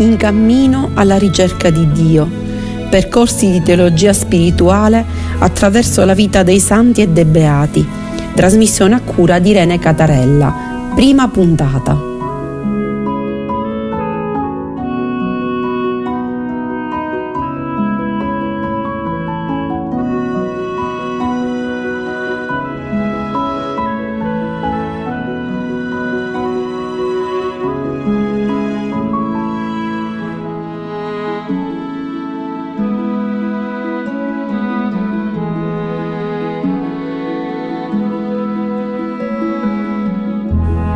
In cammino alla ricerca di Dio, percorsi di teologia spirituale attraverso la vita dei santi e dei beati, trasmissione a cura di Irene Catarella, prima puntata.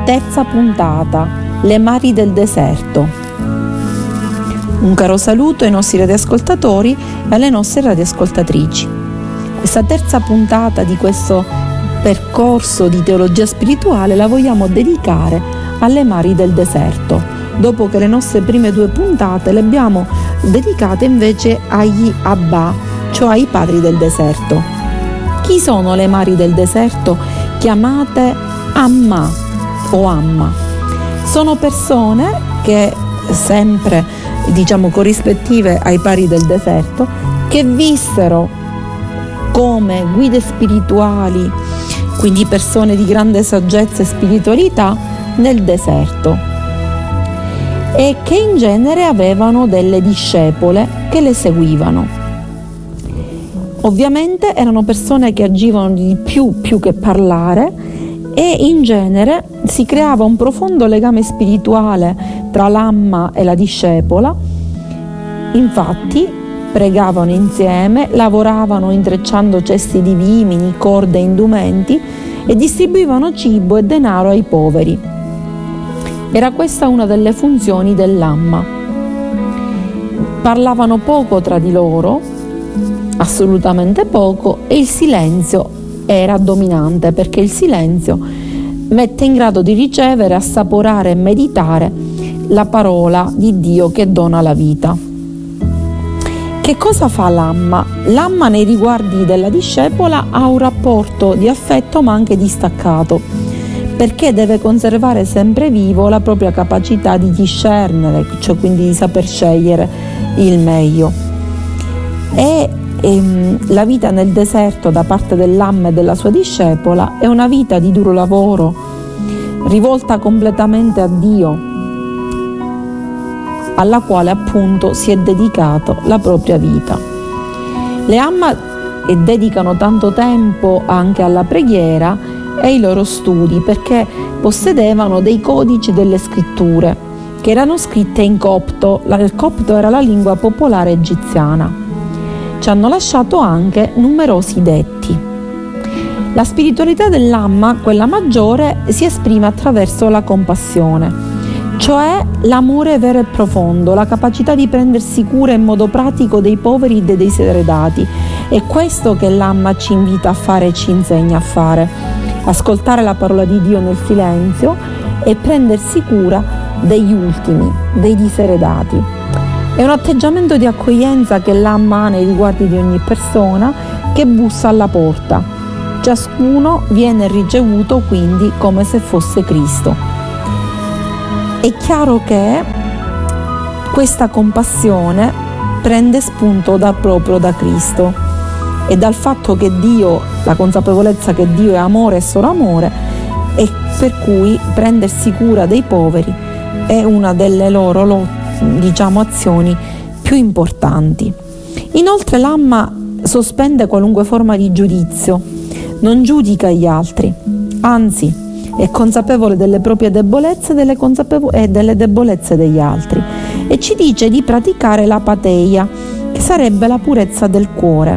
Terza puntata, Le madri del deserto. Un caro saluto ai nostri radioascoltatori e alle nostre radioascoltatrici. Questa terza puntata di questo percorso di teologia spirituale la vogliamo dedicare alle madri del deserto, dopo che le nostre prime due puntate le abbiamo dedicate invece agli Abba, cioè ai padri del deserto. Chi sono le madri del deserto chiamate Amma o Amma? Sono persone che sempre, corrispettive ai padri del deserto, che vissero come guide spirituali, quindi persone di grande saggezza e spiritualità nel deserto, e che in genere avevano delle discepole che le seguivano. Ovviamente erano persone che agivano di più che parlare, e in genere si creava un profondo legame spirituale tra l'amma e la discepola. Infatti pregavano insieme, lavoravano intrecciando cesti di vimini, corde e indumenti, e distribuivano cibo e denaro ai poveri. Era questa una delle funzioni dell'amma. Parlavano poco tra di loro, assolutamente poco, e il silenzio era dominante, perché il silenzio mette in grado di ricevere, assaporare e meditare la parola di Dio che dona la vita. Che cosa fa l'amma? L'amma nei riguardi della discepola ha un rapporto di affetto ma anche distaccato, perché deve conservare sempre vivo la propria capacità di discernere, cioè quindi di saper scegliere il meglio. E la vita nel deserto da parte dell'amma e della sua discepola è una vita di duro lavoro, rivolta completamente a Dio, alla quale appunto si è dedicato la propria vita. Le amma dedicano tanto tempo anche alla preghiera e ai loro studi, perché possedevano dei codici delle scritture che erano scritte in copto. Il copto era la lingua popolare egiziana. Ci hanno lasciato anche numerosi detti. La spiritualità dell'amma, quella maggiore, si esprime attraverso la compassione, cioè l'amore vero e profondo, la capacità di prendersi cura in modo pratico dei poveri e dei diseredati. È questo che l'amma ci invita a fare e ci insegna a fare: ascoltare la parola di Dio nel silenzio e prendersi cura degli ultimi, dei diseredati. È un atteggiamento di accoglienza che l'amma ha nei riguardi di ogni persona che bussa alla porta. Ciascuno viene ricevuto quindi come se fosse Cristo. È chiaro che questa compassione prende spunto proprio da Cristo e dal fatto che Dio, la consapevolezza che Dio è amore e solo amore, e per cui prendersi cura dei poveri è una delle loro lotte, azioni più importanti. Inoltre l'amma sospende qualunque forma di giudizio, non giudica gli altri, anzi è consapevole delle proprie debolezze e delle debolezze degli altri, e ci dice di praticare l'apateia, che sarebbe la purezza del cuore,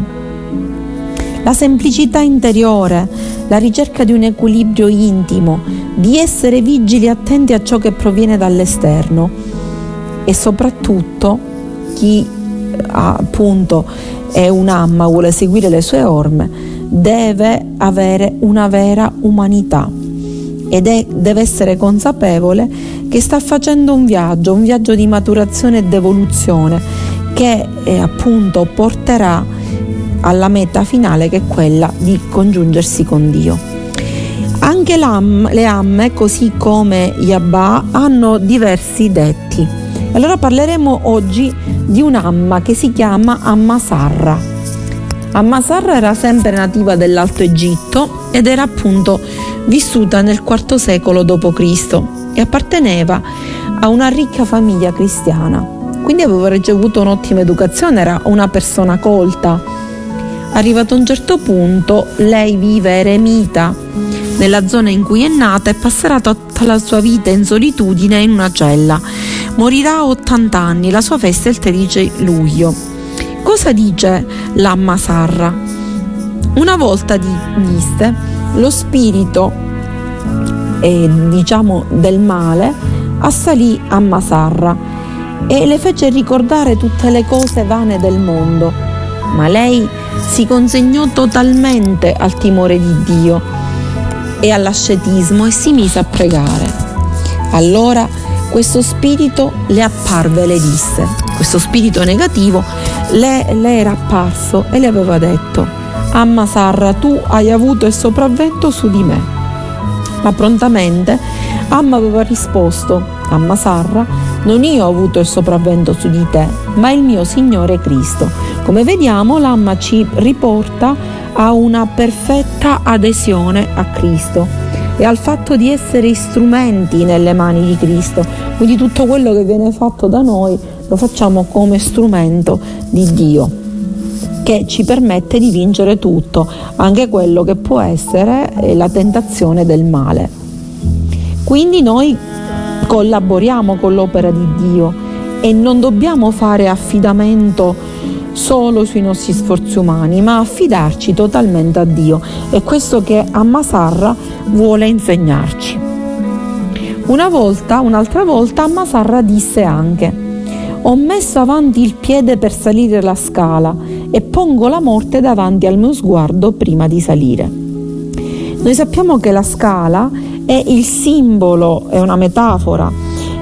la semplicità interiore, la ricerca di un equilibrio intimo, di essere vigili e attenti a ciò che proviene dall'esterno. E soprattutto chi appunto è un'amma, vuole seguire le sue orme, deve avere una vera umanità ed deve essere consapevole che sta facendo un viaggio di maturazione ed evoluzione che appunto porterà alla meta finale, che è quella di congiungersi con Dio. Anche le amme, così come gli Abba, hanno diversi detti Allora parleremo oggi di un'amma che si chiama Amma Sarra. Amma Sarra era sempre nativa dell'Alto Egitto ed era appunto vissuta nel IV secolo d.C. e apparteneva a una ricca famiglia cristiana. Quindi aveva ricevuto un'ottima educazione, era una persona colta. Arrivato a un certo punto, lei vive eremita nella zona in cui è nata e passerà tutta la sua vita in solitudine in una cella. Morirà a 80 anni, la sua festa è il 13 luglio. Cosa dice l'Amma Sarra? Una volta disse: lo spirito, del male, assalì Amma Sarra e le fece ricordare tutte le cose vane del mondo, ma lei si consegnò totalmente al timore di Dio e all'ascetismo e si mise a pregare. Allora questo spirito le apparve e le disse, questo spirito negativo le era apparso e le aveva detto: Amma Sarra, tu hai avuto il sopravvento su di me. Ma prontamente Amma aveva risposto: Amma Sarra, non io ho avuto il sopravvento su di te, ma il mio Signore Cristo. Come vediamo, l'Amma ci riporta a una perfetta adesione a Cristo e al fatto di essere strumenti nelle mani di Cristo. Quindi tutto quello che viene fatto da noi lo facciamo come strumento di Dio, che ci permette di vincere tutto, anche quello che può essere la tentazione del male. Quindi noi collaboriamo con l'opera di Dio e non dobbiamo fare affidamento solo sui nostri sforzi umani, ma affidarci totalmente a Dio. È questo che Amma Sarra vuole insegnarci. Un'altra volta Amma Sarra disse anche: ho messo avanti il piede per salire la scala e pongo la morte davanti al mio sguardo prima di salire. Noi sappiamo che la scala è il simbolo, è una metafora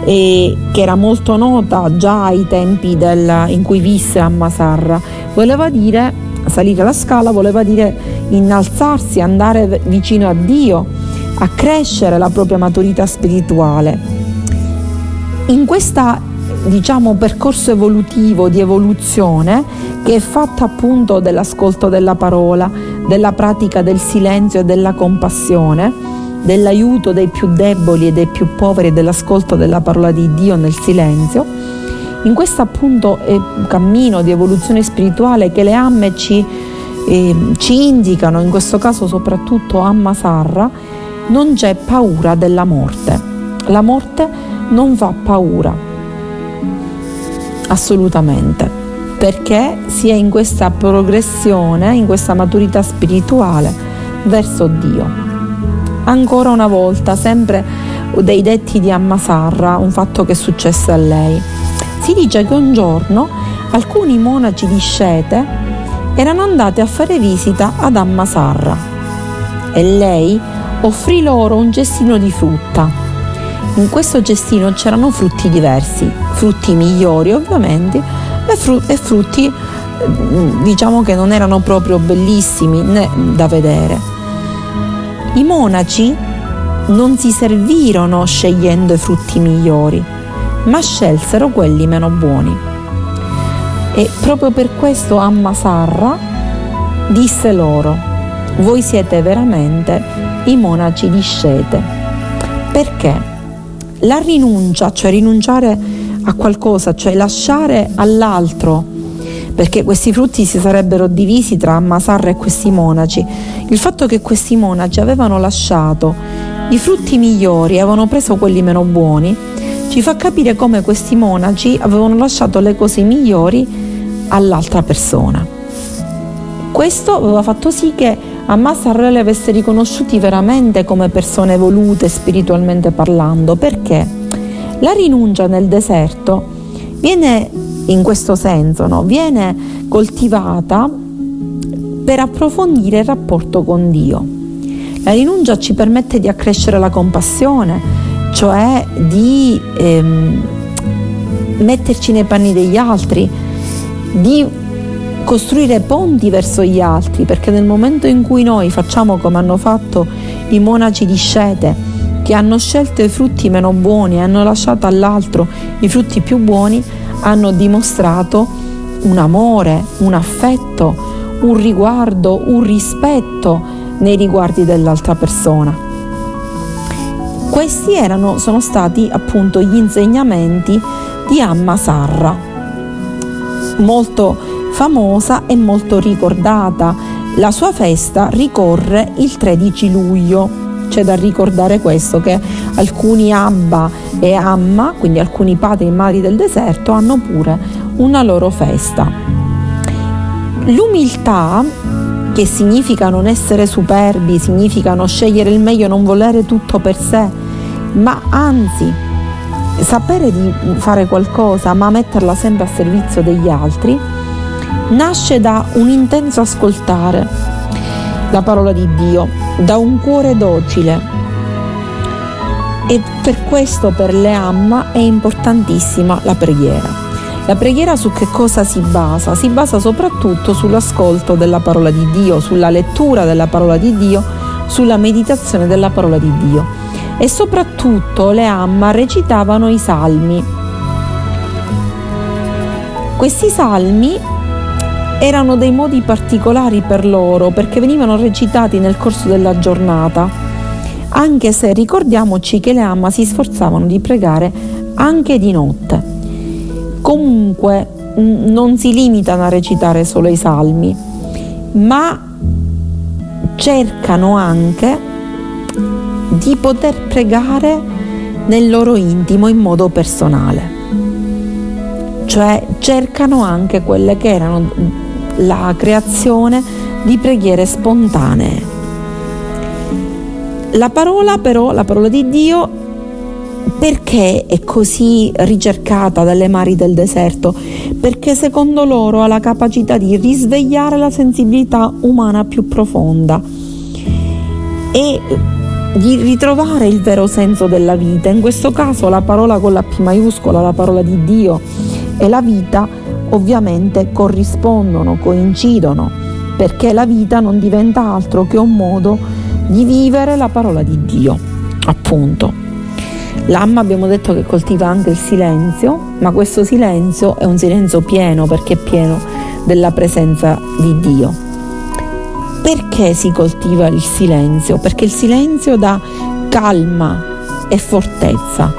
che era molto nota già ai tempi in cui visse Amma Sarra. Voleva dire salire la scala, voleva dire innalzarsi, andare vicino a Dio, a crescere la propria maturità spirituale. In questa percorso evolutivo di evoluzione, che è fatta appunto dell'ascolto della parola, della pratica del silenzio e della compassione, dell'aiuto dei più deboli e dei più poveri, dell'ascolto della parola di Dio nel silenzio. In questo appunto cammino di evoluzione spirituale che le amme ci indicano, in questo caso soprattutto Amma Sarra, non c'è paura della morte. La morte non fa paura, assolutamente, perché si è in questa progressione, in questa maturità spirituale verso Dio. Ancora una volta, sempre dei detti di Amma Sarra, un fatto che è successo a lei. Si dice che un giorno alcuni monaci di Scete erano andati a fare visita ad Amma Sarra e lei offrì loro un cestino di frutta. In questo cestino c'erano frutti diversi, frutti migliori ovviamente e frutti che non erano proprio bellissimi né da vedere. I monaci non si servirono scegliendo i frutti migliori, ma scelsero quelli meno buoni. E proprio per questo Amma Sarra disse loro: voi siete veramente i monaci di Scete. Perché la rinuncia, cioè rinunciare a qualcosa, cioè lasciare all'altro, perché questi frutti si sarebbero divisi tra Amma Sarra e questi monaci. Il fatto che questi monaci avevano lasciato i frutti migliori e avevano preso quelli meno buoni ci fa capire come questi monaci avevano lasciato le cose migliori all'altra persona. Questo aveva fatto sì che Amma Sarra le avesse riconosciuti veramente come persone evolute spiritualmente parlando, perché la rinuncia nel deserto viene in questo senso, viene coltivata per approfondire il rapporto con Dio. La rinuncia ci permette di accrescere la compassione, cioè di metterci nei panni degli altri, di costruire ponti verso gli altri, perché nel momento in cui noi facciamo come hanno fatto i monaci di Scete, che hanno scelto i frutti meno buoni e hanno lasciato all'altro i frutti più buoni, hanno dimostrato un amore, un affetto, un riguardo, un rispetto nei riguardi dell'altra persona. Questi sono stati appunto gli insegnamenti di Amma Sarra, molto famosa e molto ricordata. La sua festa ricorre il 13 luglio, c'è da ricordare questo, che alcuni Abba e Amma, quindi alcuni padri e madri del deserto, hanno pure una loro festa. L'umiltà, che significa non essere superbi, significa non scegliere il meglio, non volere tutto per sé, ma anzi sapere di fare qualcosa ma metterla sempre a servizio degli altri, nasce da un intenso ascoltare la parola di Dio, da un cuore docile, e per questo per le Amma è importantissima la preghiera. La preghiera su che cosa si basa? Si basa soprattutto sull'ascolto della parola di Dio, sulla lettura della parola di Dio, sulla meditazione della parola di Dio. E soprattutto le Amma recitavano i salmi. Questi salmi erano dei modi particolari per loro, perché venivano recitati nel corso della giornata, anche se ricordiamoci che le Amma si sforzavano di pregare anche di notte. Comunque non si limitano a recitare solo i salmi, ma cercano anche di poter pregare nel loro intimo in modo personale, cioè cercano anche quelle che erano la creazione di preghiere spontanee. La parola però, la parola di Dio, perché è così ricercata dalle madri del deserto? Perché secondo loro ha la capacità di risvegliare la sensibilità umana più profonda e di ritrovare il vero senso della vita. In questo caso la parola con la P maiuscola, la parola di Dio e la vita ovviamente corrispondono, coincidono, perché la vita non diventa altro che un modo di vivere la parola di Dio, appunto. L'Amma abbiamo detto che coltiva anche il silenzio, ma questo silenzio è un silenzio pieno, perché è pieno della presenza di Dio. Perché si coltiva il silenzio? Perché il silenzio dà calma e fortezza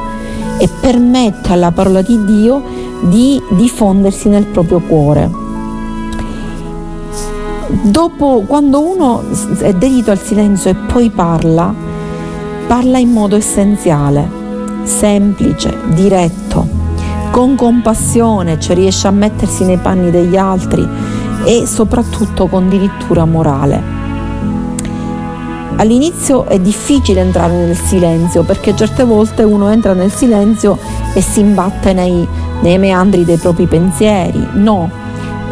e permette alla parola di Dio di diffondersi nel proprio cuore. Dopo, quando uno è dedito al silenzio e poi parla in modo essenziale, semplice, diretto, con compassione, cioè riesce a mettersi nei panni degli altri e soprattutto con dirittura morale. All'inizio è difficile entrare nel silenzio, perché certe volte uno entra nel silenzio e si imbatte nei meandri dei propri pensieri. No,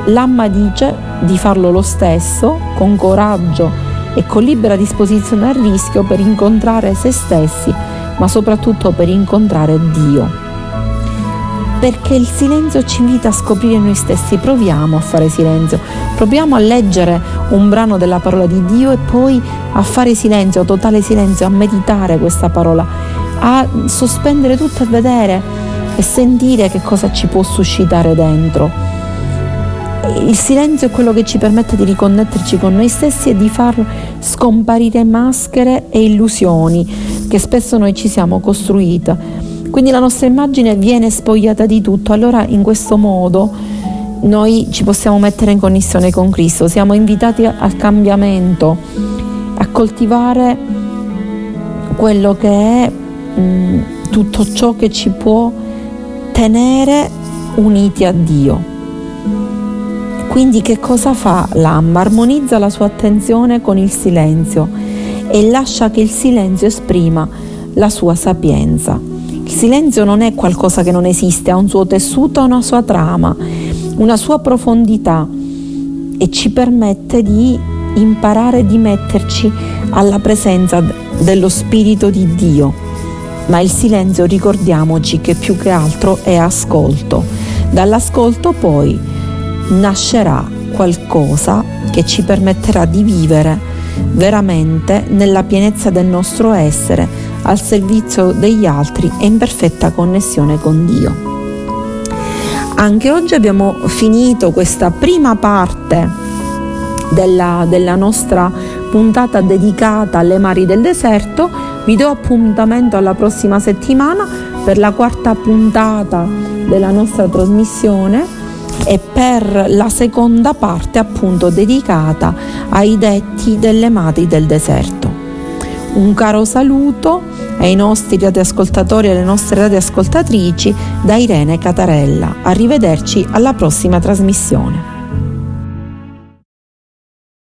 l'Amma dice di farlo lo stesso, con coraggio e con libera disposizione al rischio, per incontrare se stessi, ma soprattutto per incontrare Dio, perché il silenzio ci invita a scoprire noi stessi. Proviamo a fare silenzio, proviamo a leggere un brano della parola di Dio e poi a fare silenzio, totale silenzio, a meditare questa parola, a sospendere tutto e vedere e sentire che cosa ci può suscitare dentro. Il silenzio è quello che ci permette di riconnetterci con noi stessi e di far scomparire maschere e illusioni che spesso noi ci siamo costruita, quindi la nostra immagine viene spogliata di tutto. Allora in questo modo noi ci possiamo mettere in connessione con Cristo, siamo invitati al cambiamento, a coltivare quello che è tutto ciò che ci può tenere uniti a Dio. Quindi che cosa fa l'Amma? Armonizza la sua attenzione con il silenzio e lascia che il silenzio esprima la sua sapienza. Il silenzio non è qualcosa che non esiste, ha un suo tessuto, una sua trama, una sua profondità, e ci permette di imparare, di metterci alla presenza dello Spirito di Dio. Ma il silenzio, ricordiamoci che più che altro è ascolto. Dall'ascolto poi nascerà qualcosa che ci permetterà di vivere veramente nella pienezza del nostro essere, al servizio degli altri e in perfetta connessione con Dio. Anche oggi abbiamo finito questa prima parte della nostra puntata dedicata alle mari del deserto. Vi do appuntamento alla prossima settimana per la quarta puntata della nostra trasmissione e per la seconda parte, appunto, dedicata ai detti delle madri del deserto. Un caro saluto ai nostri radioascoltatori e alle nostre radioascoltatrici da Irene Catarella. Arrivederci alla prossima trasmissione.